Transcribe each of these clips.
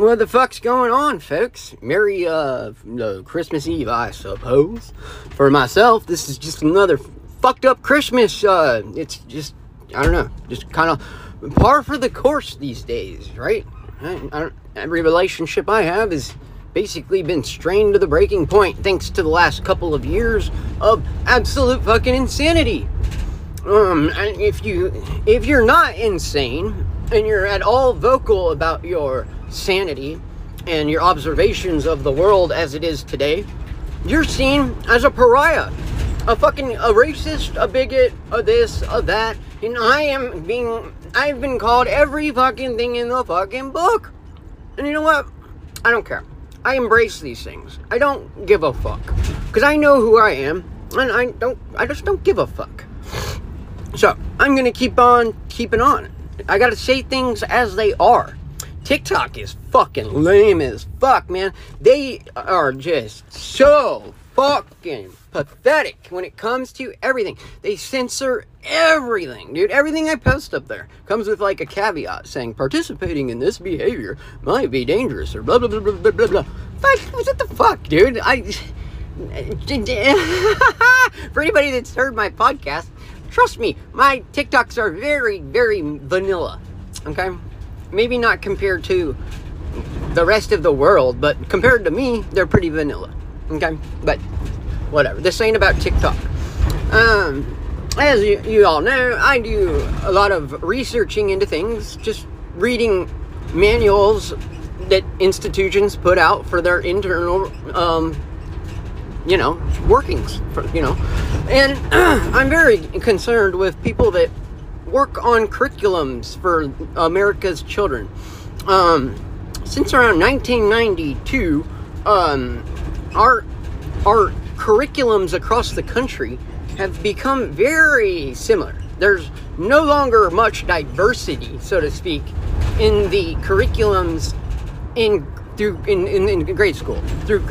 What the fuck's going on, folks? Merry Christmas Eve, I suppose. For myself, this is just another fucked up Christmas. It's just, I don't know, just kind of par for the course these days, right? Every relationship I have is basically been strained to the breaking point thanks to the last couple of years of absolute fucking insanity. And if you're not insane and you're at all vocal about your sanity and your observations of the world as it is today, you're seen as a pariah, a racist, a bigot, a this, a that, and I've been called every fucking thing in the fucking book. And you know what? I don't care. I embrace these things. I don't give a fuck, because I know who I am, and I just don't give a fuck. So I'm gonna keep on keeping on. I gotta say things as they are. TikTok is fucking lame as fuck, man. They are just so fucking pathetic when it comes to everything. They censor everything, dude. Everything I post up there comes with like a caveat saying participating in this behavior might be dangerous or blah blah blah blah blah blah blah. What the fuck, dude? For anybody that's heard my podcast, trust me, my TikToks are very, very vanilla, okay? Maybe not compared to the rest of the world, but compared to me, they're pretty vanilla, okay? But whatever. This ain't about TikTok. As you all know, I do a lot of researching into things, just reading manuals that institutions put out for their internal, workings, and I'm very concerned with people that work on curriculums for America's children. Since around 1992, our curriculums across the country have become very similar. There's no longer much diversity, so to speak, in the curriculums in grade school, through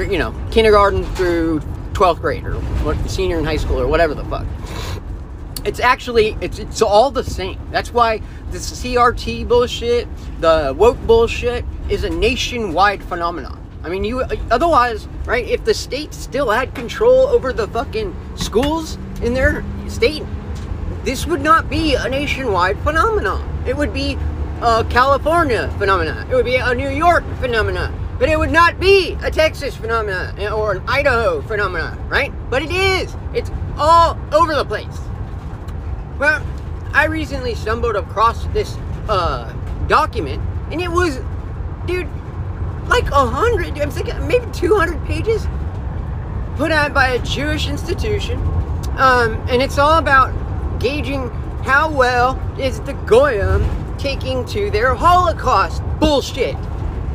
kindergarten through 12th grade, or senior in high school, or whatever the fuck. It's actually it's all the same. That's why this CRT bullshit, the woke bullshit, is a nationwide phenomenon. I mean, otherwise, right? If the state still had control over the fucking schools in their state, this would not be a nationwide phenomenon. It would be a California phenomena. It would be a New York phenomena. But it would not be a Texas phenomena or an Idaho phenomena, right? But it is. It's all over the place. Well, I recently stumbled across this document, and it was, dude, like 100, I'm thinking maybe 200 pages, put out by a Jewish institution, and it's all about gauging how well is the Goyim taking to their Holocaust bullshit,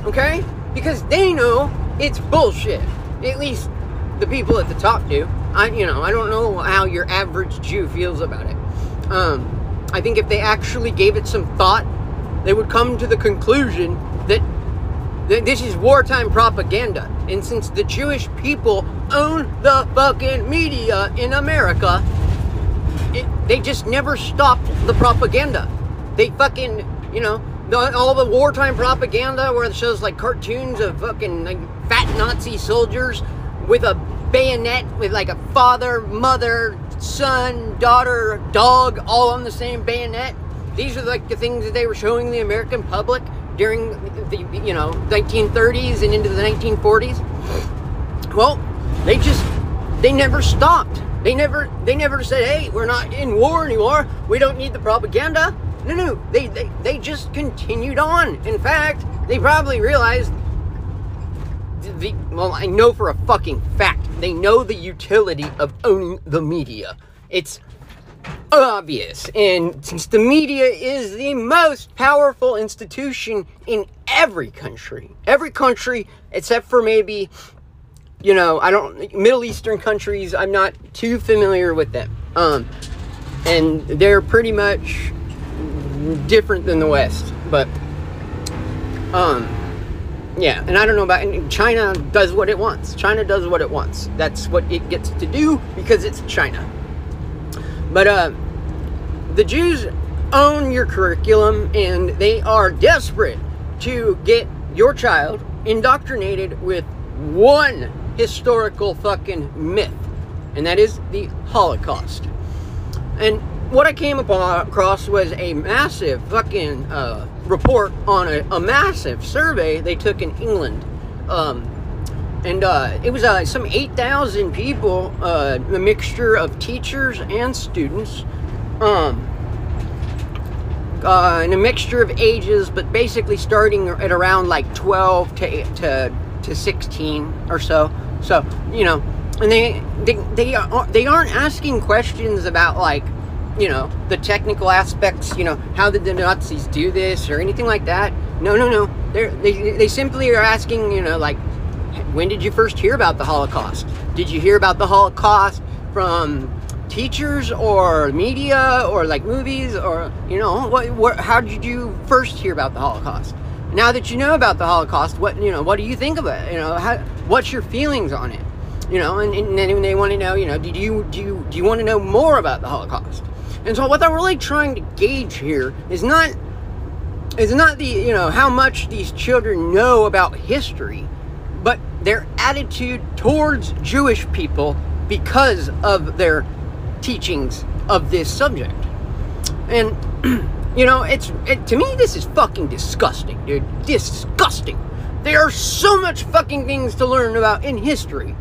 okay? Because they know it's bullshit. At least the people at the top do. I don't know how your average Jew feels about it. I think if they actually gave it some thought, they would come to the conclusion that this is wartime propaganda. And since the Jewish people own the fucking media in America, they just never stopped the propaganda. They fucking, all the wartime propaganda where it shows, like, cartoons of fucking, like, fat Nazi soldiers with a bayonet with, like, a father, mother, son, daughter, dog, all on the same bayonet. These are, like, the things that they were showing the American public during the, 1930s and into the 1940s. Well, they never stopped. They never said, hey, we're not in war anymore. We don't need the propaganda. No, they just continued on. In fact, they probably realized, I know for a fucking fact, they know the utility of owning the media. It's obvious, and since the media is the most powerful institution in every country, except for maybe, Middle Eastern countries, I'm not too familiar with them, and they're pretty much different than the West, but and I don't know about China. Does what it wants. That's what it gets to do because it's China. But the Jews own your curriculum, and they are desperate to get your child indoctrinated with one historical fucking myth, and that is the Holocaust. And what I came across was a massive fucking report on a massive survey they took in England. It was some 8,000 people, a mixture of teachers and students, and a mixture of ages, but basically starting at around like 12 to 16 or so. So, you know, and they aren't asking questions about, like, you know, the technical aspects, you know, how did the Nazis do this or anything like that. No. They simply are asking, you know, like, when did you first hear about the Holocaust? Did you hear about the Holocaust from teachers or media or like movies, or, you know, what how did you first hear about the Holocaust? Now that you know about the Holocaust, what, you know, what do you think of it? You know, what's your feelings on it? You know, and then they want to know, you know, do you want to know more about the Holocaust? And so what they're really trying to gauge here is not the, you know, how much these children know about history, but their attitude towards Jewish people because of their teachings of this subject. And, you know, to me, this is fucking disgusting, dude. Disgusting. There are so much fucking things to learn about in history.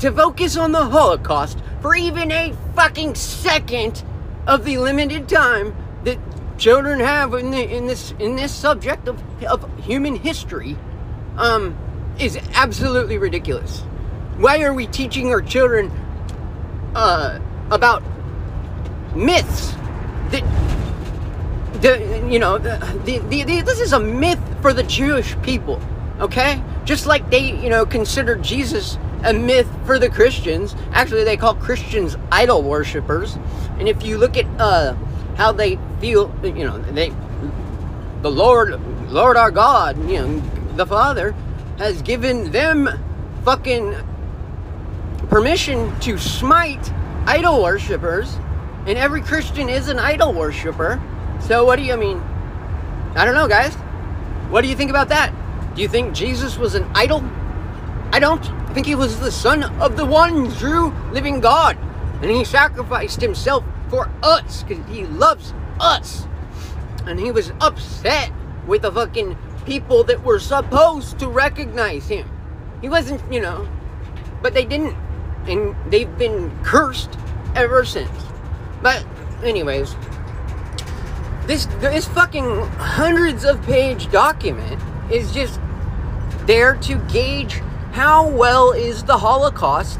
To focus on the Holocaust for even a fucking second of the limited time that children have in this subject of human history, is absolutely ridiculous. Why are we teaching our children about myths that, you know, this is a myth for the Jewish people, okay? Just like they, you know, consider Jesus a myth for the Christians. Actually, they call Christians idol worshippers. And if you look at how they feel, you know, the Lord our God, you know, the Father, has given them fucking permission to smite idol worshippers, and every Christian is an idol worshipper. So what do you mean? I don't know, guys. What do you think about that? Do you think Jesus was an idol? I don't. I think he was the son of the one true living God, and he sacrificed himself for us because he loves us. And he was upset with the fucking people that were supposed to recognize him. He wasn't, you know, but they didn't, and they've been cursed ever since. But anyways, this fucking hundreds of page document is just there to gauge how well is the Holocaust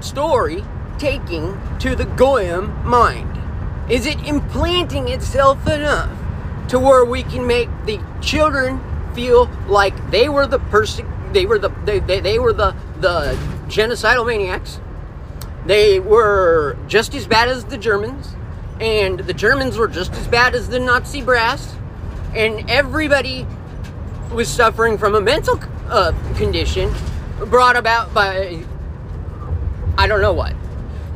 story taking to the Goyim mind. Is it implanting itself enough to where we can make the children feel like they were the they were the genocidal maniacs? They were just as bad as the Germans, and the Germans were just as bad as the Nazi brass, and everybody was suffering from a mental condition brought about by I don't know what.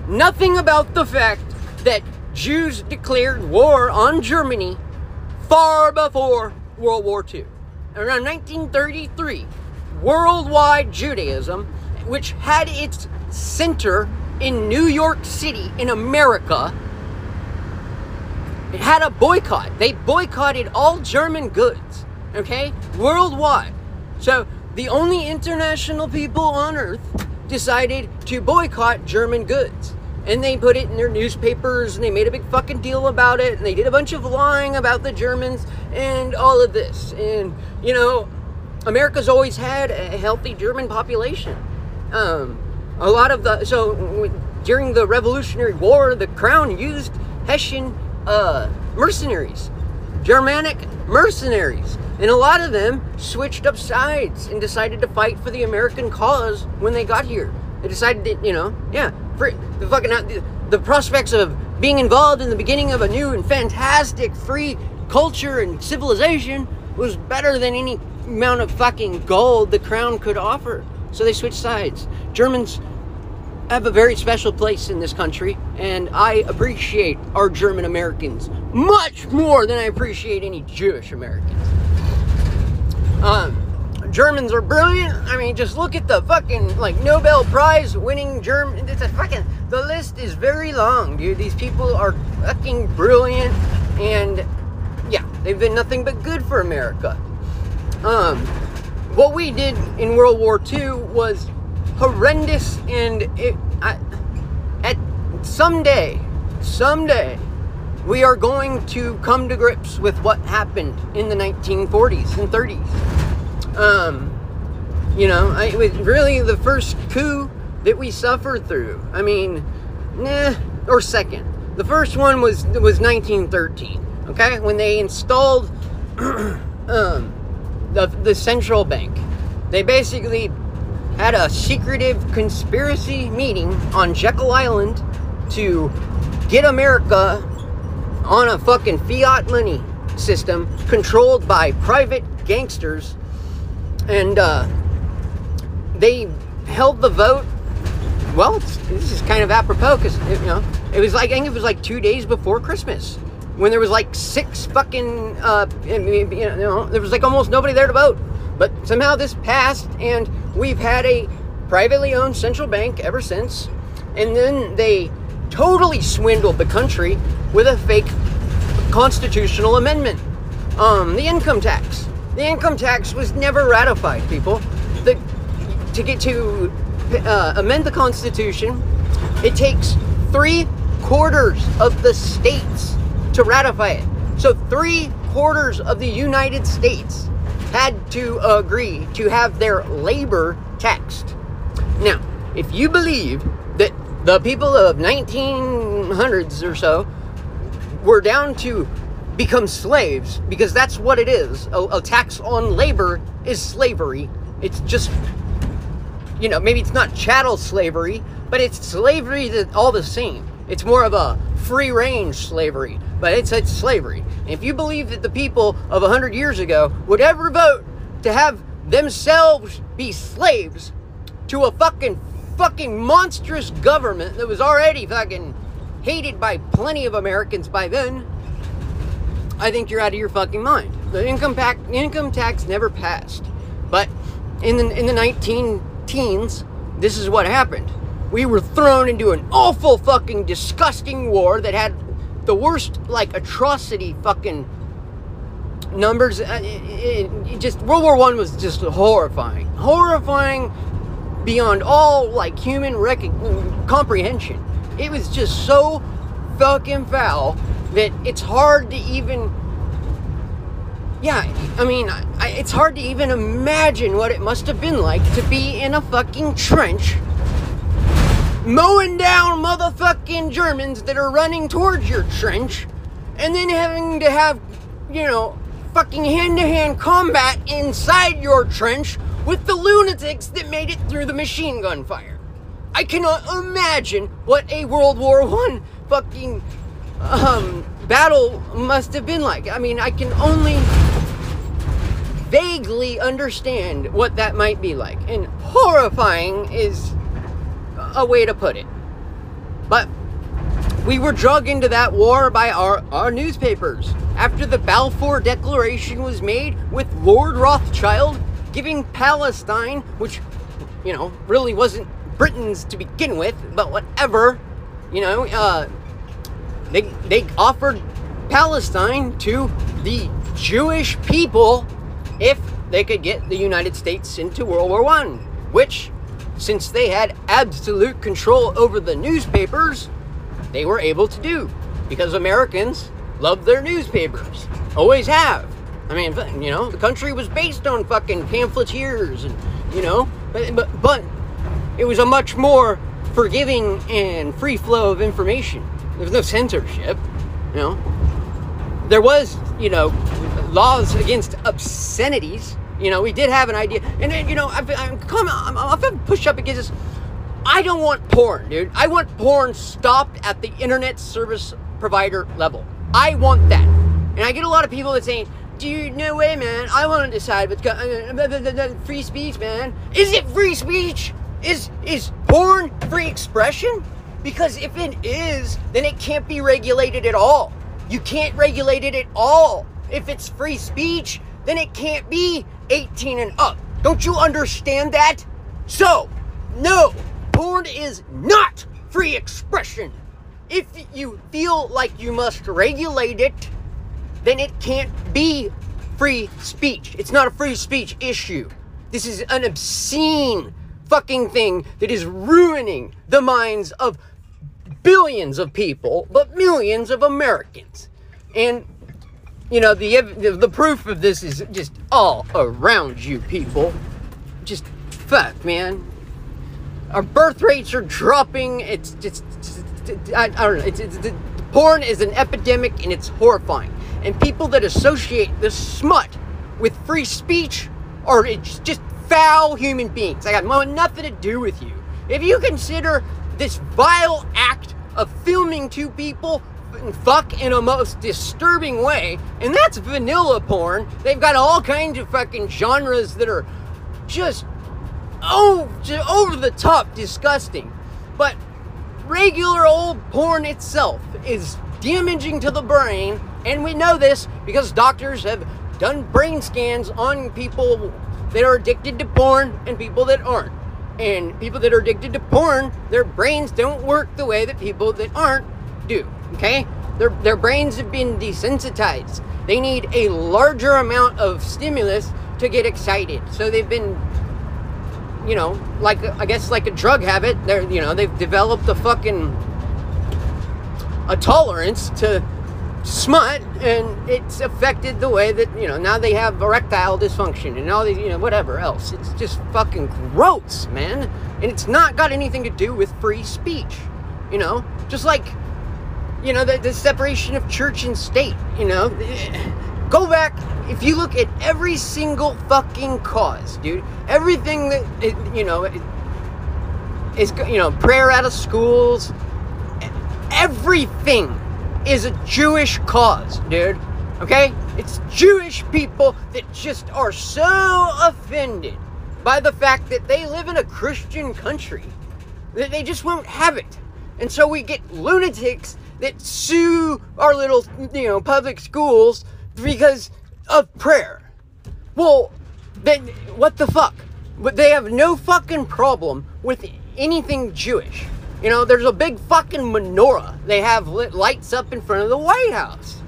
Nothing about the fact that Jews declared war on Germany far before World War II. Around 1933, worldwide Judaism, which had its center in New York City in America, it had a boycott. They boycotted all German goods, okay, worldwide. So the only international people on earth decided to boycott German goods. And they put it in their newspapers, and they made a big fucking deal about it, and they did a bunch of lying about the Germans and all of this. And, you know, America's always had a healthy German population. A lot of the... So, during the Revolutionary War, the Crown used Hessian mercenaries, Germanic mercenaries. And a lot of them switched up sides and decided to fight for the American cause when they got here. They decided that, you know, yeah, the prospects of being involved in the beginning of a new and fantastic free culture and civilization was better than any amount of fucking gold the Crown could offer. So they switched sides. Germans have a very special place in this country, and I appreciate our German Americans much more than I appreciate any Jewish Americans. Germans are brilliant. I mean, just look at the fucking, like, Nobel Prize winning German. It's a fucking, the list is very long, dude. These people are fucking brilliant, and yeah, they've been nothing but good for America. What we did in World War II was horrendous, and someday we are going to come to grips with what happened in the 1940s and 30s. It was really the first coup that we suffered through. I mean, or second. The first one was 1913, okay? When they installed the central bank. They basically had a secretive conspiracy meeting on Jekyll Island to get America on a fucking fiat money system controlled by private gangsters, and they held the vote. Well, this is kind of apropos, because it was like, I think it was like 2 days before Christmas, when there was like six fucking there was like almost nobody there to vote, but somehow this passed, and we've had a privately owned central bank ever since. And then they totally swindled the country with a fake constitutional amendment. The income tax. The income tax was never ratified, people. To amend the Constitution, it takes 3/4 of the states to ratify it. So 3/4 of the United States had to agree to have their labor taxed. Now, if you believe that the people of 1900s or so were down to become slaves, because that's what it is. A tax on labor is slavery. It's just, maybe it's not chattel slavery, but it's slavery all the same. It's more of a free-range slavery, but it's slavery. And if you believe that the people of 100 years ago would ever vote to have themselves be slaves to a fucking monstrous government that was already fucking hated by plenty of Americans by then, I think you're out of your fucking mind. The income tax never passed, but in the 19-teens, this is what happened. We were thrown into an awful fucking disgusting war that had the worst, like, atrocity fucking numbers. World War I was just horrifying beyond all, like, human comprehension. It was just so fucking foul that it's hard to even, it's hard to even imagine what it must have been like to be in a fucking trench mowing down motherfucking Germans that are running towards your trench, and then having to have, fucking hand-to-hand combat inside your trench with the lunatics that made it through the machine gun fire. I cannot imagine what a World War I fucking battle must have been like. I mean, I can only vaguely understand what that might be like, and horrifying is a way to put it. But we were dragged into that war by our newspapers. After the Balfour Declaration was made, with Lord Rothschild giving Palestine, which, really wasn't Britain's to begin with, but whatever, they offered Palestine to the Jewish people if they could get the United States into World War I, which, since they had absolute control over the newspapers, they were able to do, because Americans love their newspapers, always have. I mean, the country was based on fucking pamphleteers, and but it was a much more forgiving and free flow of information. There was no censorship, There was, laws against obscenities. We did have an idea, and then, I'll push up against this. I don't want porn, dude. I want porn stopped at the internet service provider level. I want that. And I get a lot of people that say, dude, no way, man. I want to decide what's going. Free speech, man. Is it free speech? Is porn free expression? Because if it is, then it can't be regulated at all. You can't regulate it at all. If it's free speech, then it can't be 18 and up. Don't you understand that? So, no, porn is not free expression. If you feel like you must regulate it, then it can't be free speech. It's not a free speech issue. This is an obscene fucking thing that is ruining the minds of billions of people, but millions of Americans. And, you know, the proof of this is just all around you people. Just, fuck, man. Our birth rates are dropping. It's just, I don't know. Porn is an epidemic, and it's horrifying. And people that associate this smut with free speech are just foul human beings. I got nothing to do with you. If you consider this vile act of filming two people fuck in a most disturbing way, and that's vanilla porn, they've got all kinds of fucking genres that are just over the top disgusting. But regular old porn itself is damaging to the brain, and we know this because doctors have done brain scans on people that are addicted to porn and people that aren't. And people that are addicted to porn, their brains don't work the way that people that aren't do, okay? Their brains have been desensitized. They need a larger amount of stimulus to get excited. So they've been, you know, like, I guess like a drug habit, they're, you know, they've developed a tolerance to smut, and it's affected the way that, you know, now they have erectile dysfunction and all these, you know, whatever else. It's just fucking gross, man. And it's not got anything to do with free speech, you know? Just like, you know, the separation of church and state, you know? Go back, if you look at every single fucking cause, dude, everything that, you know, is, you know, prayer out of schools, everything is a Jewish cause, dude, okay? It's Jewish people that just are so offended by the fact that they live in a Christian country that they just won't have it. And so we get lunatics that sue our little, you know, public schools because of prayer. Well, then what the fuck? But they have no fucking problem with anything Jewish. You know, there's a big fucking menorah they have lit lights up in front of the White House.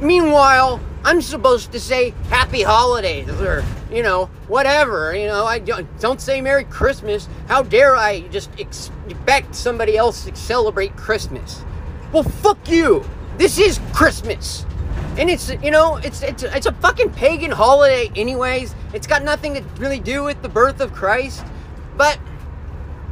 Meanwhile, I'm supposed to say happy holidays or, you know, whatever. You know, I don't say Merry Christmas. How dare I just expect somebody else to celebrate Christmas? Well, fuck you. This is Christmas. And it's, you know, it's a fucking pagan holiday anyways. It's got nothing to really do with the birth of Christ. But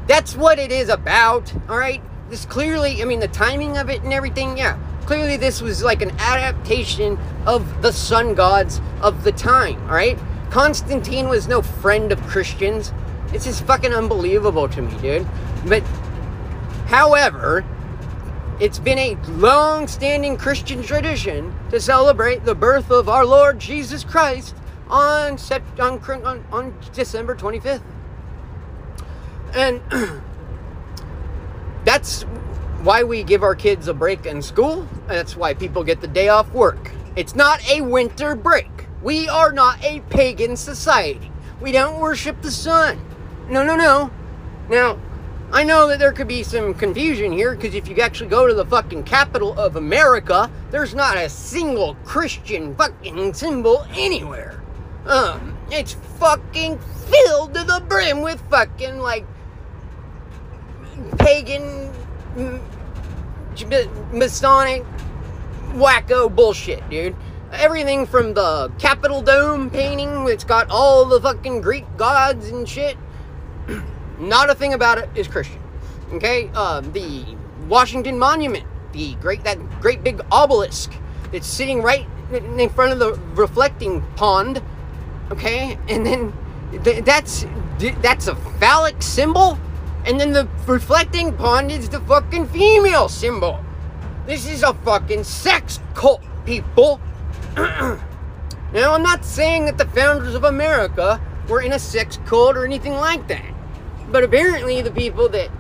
that's what it is about, all right? This clearly, I mean, the timing of it and everything, yeah. Clearly this was like an adaptation of the sun gods of the time, all right? Constantine was no friend of Christians. It's just fucking unbelievable to me, dude. But, however, it's been a long-standing Christian tradition to celebrate the birth of our Lord Jesus Christ on December 25th. And that's why we give our kids a break in school. That's why people get the day off work. It's not a winter break. We are not a pagan society. We don't worship the sun. No, no, no. Now, I know that there could be some confusion here, because if you actually go to the fucking capital of America, there's not a single Christian fucking symbol anywhere. It's fucking filled to the brim with fucking, like, pagan, Masonic, wacko bullshit, dude. Everything from the Capitol Dome painting that's got all the fucking Greek gods and shit, not a thing about it is Christian, okay? The Washington Monument, that great big obelisk that's sitting right in front of the reflecting pond, okay? And then that's a phallic symbol, and then the reflecting pond is the fucking female symbol. This is a fucking sex cult, people. Now, I'm not saying that the founders of America were in a sex cult or anything like that, but apparently the people that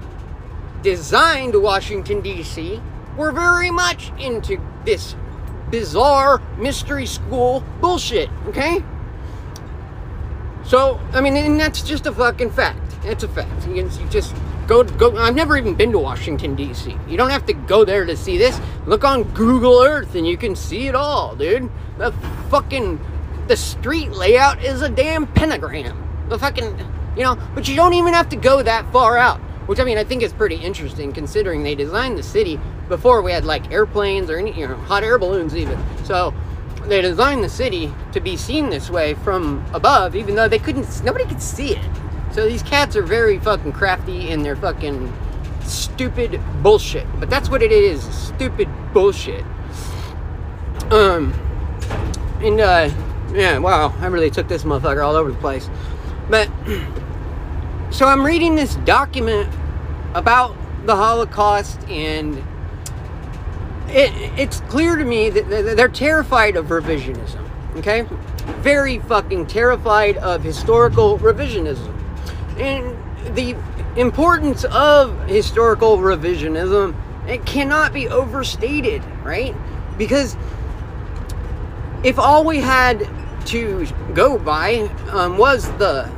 designed Washington, D.C. were very much into this bizarre mystery school bullshit, okay? So, I mean, and that's just a fucking fact. It's a fact. You just go. I've never even been to Washington, D.C. You don't have to go there to see this. Look on Google Earth and you can see it all, dude. The street layout is a damn pentagram. The fucking, you know, but you don't even have to go that far out. Which, I mean, I think is pretty interesting considering they designed the city before we had, like, airplanes or any, you know, hot air balloons even. So, they designed the city to be seen this way from above, even though they couldn't, nobody could see it. So these cats are very fucking crafty in their fucking stupid bullshit. But that's what it is, stupid bullshit. Yeah, wow, I really took this motherfucker all over the place. But, so I'm reading this document about the Holocaust, and it's clear to me that they're terrified of revisionism, okay? Very fucking terrified of historical revisionism. And the importance of historical revisionism, it cannot be overstated, right? Because if all we had to go by was the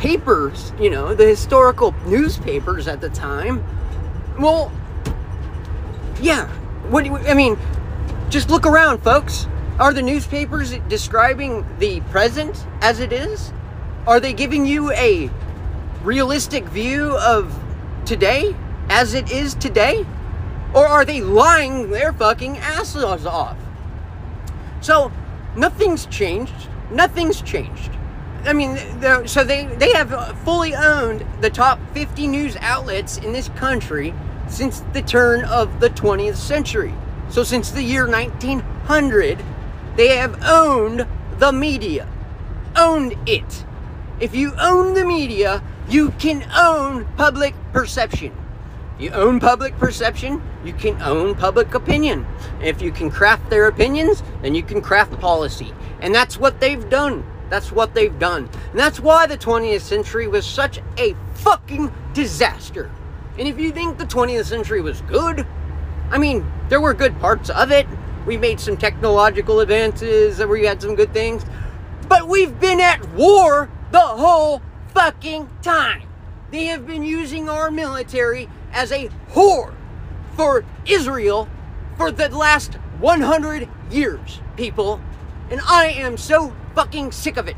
papers, you know, the historical newspapers at the time, well, yeah, I mean, just look around, folks. Are the newspapers describing the present as it is? Are they giving you a realistic view of today as it is today? Or are they lying their fucking asses off? So, nothing's changed. Nothing's changed. I mean, so they have fully owned the top 50 news outlets in this country since the turn of the 20th century. So, since the year 1900, they have owned the media. Owned it. If you own the media, you can own public perception. You own public perception, you can own public opinion. If you can craft their opinions, then you can craft policy. And that's what they've done. That's what they've done. And that's why the 20th century was such a fucking disaster. And if you think the 20th century was good, I mean, there were good parts of it. We made some technological advances, we had some good things. But we've been at war the whole fucking time. They have been using our military as a whore for Israel for the last 100 years, people. And I am so fucking sick of it.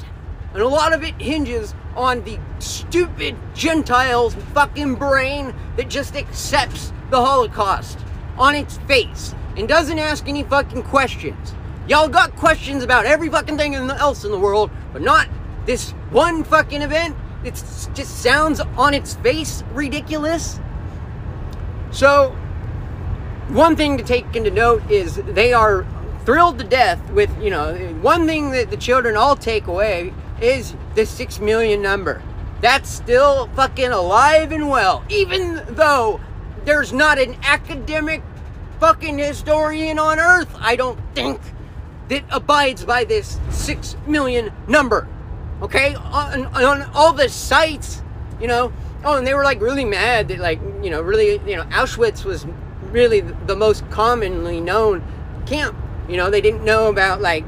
And a lot of it hinges on the stupid Gentiles' fucking brain that just accepts the Holocaust on its face and doesn't ask any fucking questions. Y'all got questions about every fucking thing else in the world, but not this one fucking event. It just sounds on its face ridiculous. So, one thing to take into note is they are thrilled to death with, you know, one thing that the children all take away is the 6 million number. That's still fucking alive and well, even though there's not an academic fucking historian on earth, I don't think, that abides by this 6 million number, okay? On all the sites, you know. Oh, and they were, like, really mad that, like, you know, really, you know, Auschwitz was really the most commonly known camp. You know, they didn't know about, like,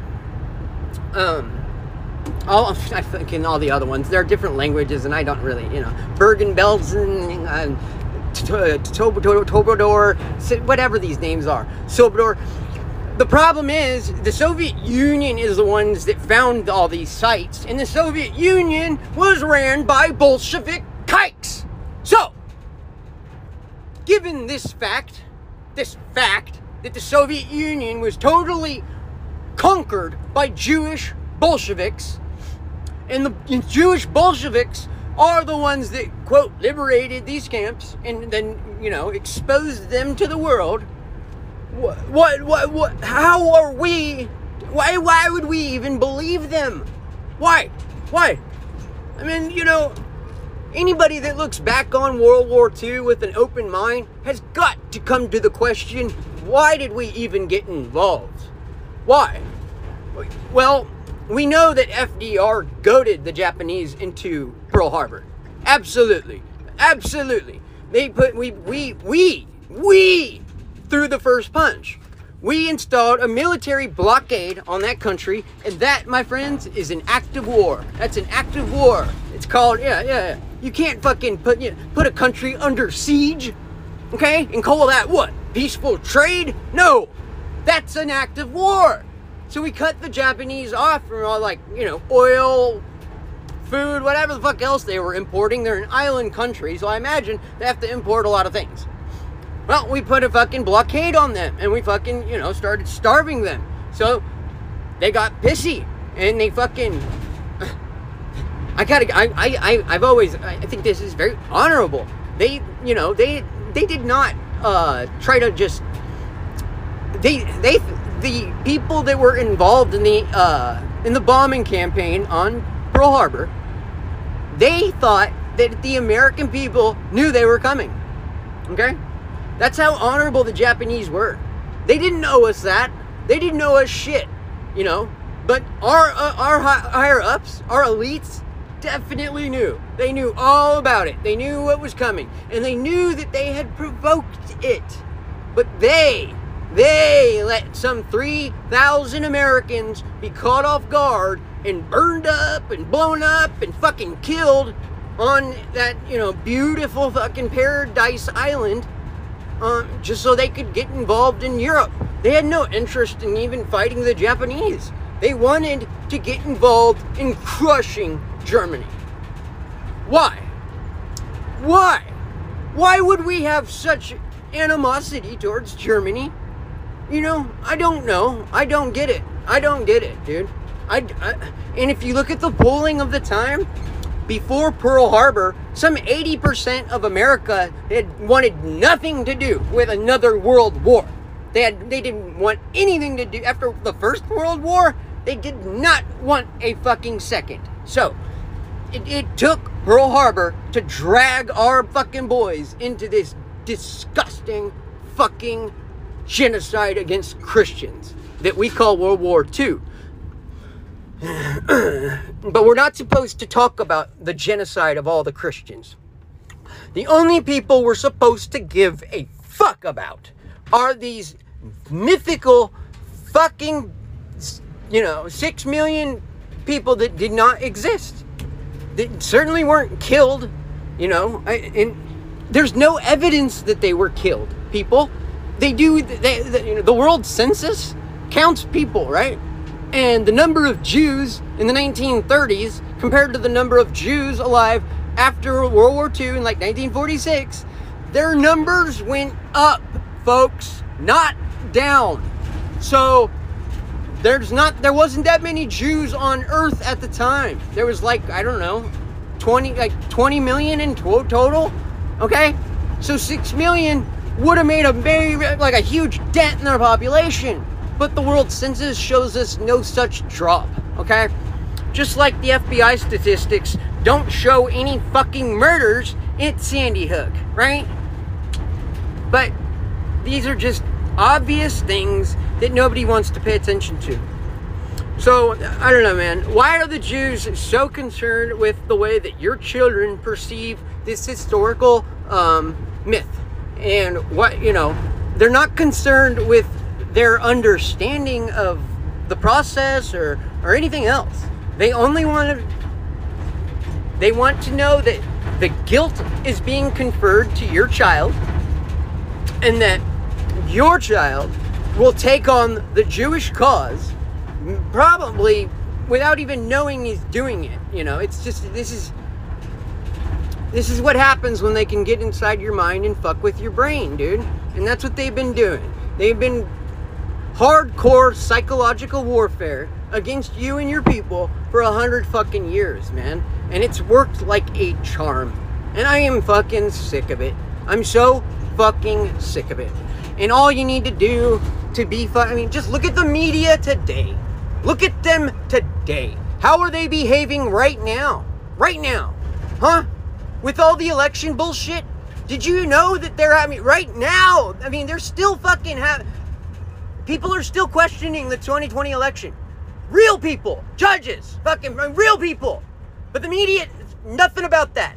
all the other ones. There are different languages, and I don't really, you know, Bergen-Belsen, Tobodor, whatever these names are, Sobrador. The problem is, the Soviet Union is the ones that found all these sites, and the Soviet Union was ran by Bolshevik kikes. So, given this fact that the Soviet Union was totally conquered by Jewish Bolsheviks, and the Jewish Bolsheviks are the ones that, quote, liberated these camps and then, you know, exposed them to the world, what how are we, why would we even believe them? Why? I mean, you know, anybody that looks back on World War II with an open mind has got to come to the question, why did we even get involved? Why? Well, we know that FDR goaded the Japanese into Pearl Harbor. Absolutely. Absolutely. They put, we threw the first punch. We installed a military blockade on that country, and that, my friends, is an act of war. That's an act of war. It's called, yeah. You can't fucking put a country under siege, okay? And call that what? Peaceful trade? No, that's an act of war. So we cut the Japanese off from all, like, you know, oil, food, whatever the fuck else they were importing. They're an island country, so I imagine they have to import a lot of things. Well, we put a fucking blockade on them, and we fucking, you know, started starving them. So they got pissy, and they fucking, I think this is very honorable. They, you know, they did not try to just, the people that were involved in the bombing campaign on Pearl Harbor, they thought that the American people knew they were coming, okay? That's how honorable the Japanese were. They didn't owe us that. They didn't owe us shit, you know? But our higher-ups, our elites, definitely knew. They knew all about it. They knew what was coming. And they knew that they had provoked it. But they let some 3,000 Americans be caught off guard and burned up and blown up and fucking killed on that, you know, beautiful fucking paradise island. Just so they could get involved in Europe. They had no interest in even fighting the Japanese. They wanted to get involved in crushing Germany. Why? Why? Why would we have such animosity towards Germany? You know. I don't get it. I don't get it, dude. And if you look at the polling of the time, before Pearl Harbor, some 80% of America had wanted nothing to do with another world war. They didn't want anything to do. After the First World War, they did not want a fucking second. So, it took Pearl Harbor to drag our fucking boys into this disgusting fucking genocide against Christians that we call World War II. But we're not supposed to talk about the genocide of all the Christians. The only people we're supposed to give a fuck about are these mythical fucking, you know, 6 million people that did not exist. That certainly weren't killed, you know, and there's no evidence that they were killed, people. The world census counts people, right? And the number of Jews in the 1930s compared to the number of Jews alive after World War II in like 1946, their numbers went up, folks, not down. So there wasn't that many Jews on earth at the time. There was like, I don't know, 20 million in total, okay? So 6 million would have made a huge dent in their population. But the world census shows us no such drop, okay? Just like the FBI statistics don't show any fucking murders at Sandy Hook, right? But these are just obvious things that nobody wants to pay attention to. So, I don't know, man. Why are the Jews so concerned with the way that your children perceive this historical myth? And what, you know, they're not concerned with their understanding of the process or anything else. They want to know that the guilt is being conferred to your child and that your child will take on the Jewish cause probably without even knowing he's doing it. You know, it's just, this is what happens when they can get inside your mind and fuck with your brain, dude. And that's what they've been doing. They've been hardcore psychological warfare against you and your people for 100 fucking years, man. And it's worked like a charm. And I am fucking sick of it. I'm so fucking sick of it. And all you need to do to be just look at the media today. Look at them today. How are they behaving right now? Right now? Huh? With all the election bullshit? Did you know that they're, right now, they're still fucking having... People are still questioning the 2020 election. Real people, judges, fucking real people. But the media, nothing about that.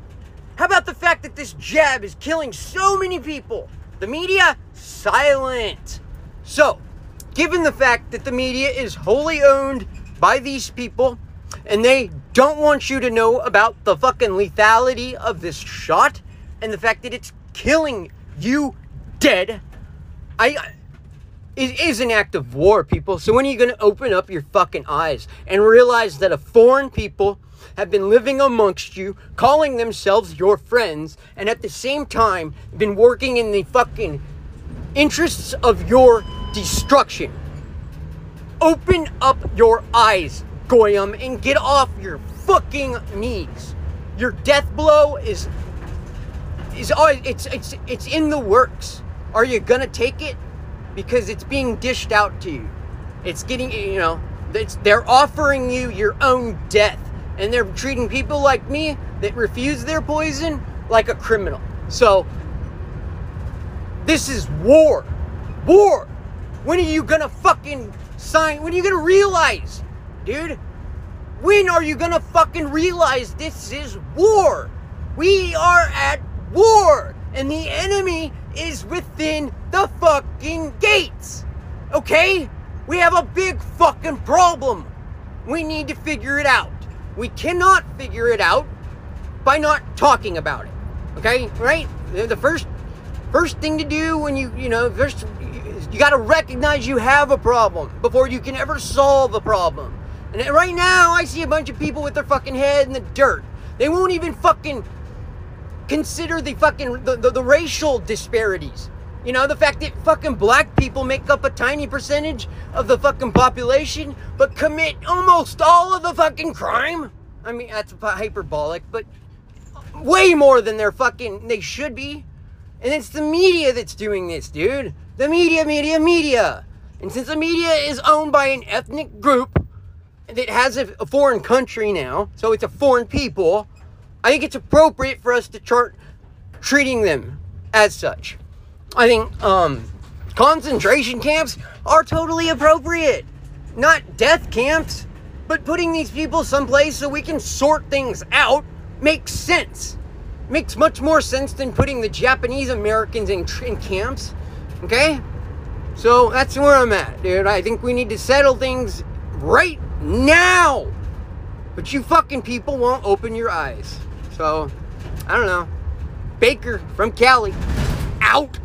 How about the fact that this jab is killing so many people? The media, silent. So, given the fact that the media is wholly owned by these people and they don't want you to know about the fucking lethality of this shot and the fact that it's killing you dead, it is an act of war, people. So when are you going to open up your fucking eyes and realize that a foreign people have been living amongst you, calling themselves your friends, and at the same time been working in the fucking interests of your destruction? Open up your eyes, Goyim, and get off your fucking knees. Your death blow is in the works. Are you going to take it? Because it's being dished out to you. It's getting, you know, they're offering you your own death. And they're treating people like me that refuse their poison like a criminal. So, this is war. War! When are you gonna fucking sign? When are you gonna realize, dude? When are you gonna fucking realize this is war? We are at war. And the enemy is within the fucking gates. Okay? We have a big fucking problem. We need to figure it out. We cannot figure it out by not talking about it. Okay? Right? The first thing to do when you got to recognize you have a problem before you can ever solve a problem. And right now I see a bunch of people with their fucking head in the dirt. They won't even fucking consider the fucking the racial disparities. You know, the fact that fucking black people make up a tiny percentage of the fucking population, but commit almost all of the fucking crime. I mean, that's hyperbolic, but way more than they should be. And it's the media that's doing this, dude. The media. And since the media is owned by an ethnic group that has a foreign country now, so it's a foreign people, I think it's appropriate for us to start treating them as such. I think concentration camps are totally appropriate. Not death camps, but putting these people someplace so we can sort things out makes sense. Makes much more sense than putting the Japanese Americans in camps, okay? So that's where I'm at, dude. I think we need to settle things right now. But you fucking people won't open your eyes. So, I don't know. Baker from Cali, out.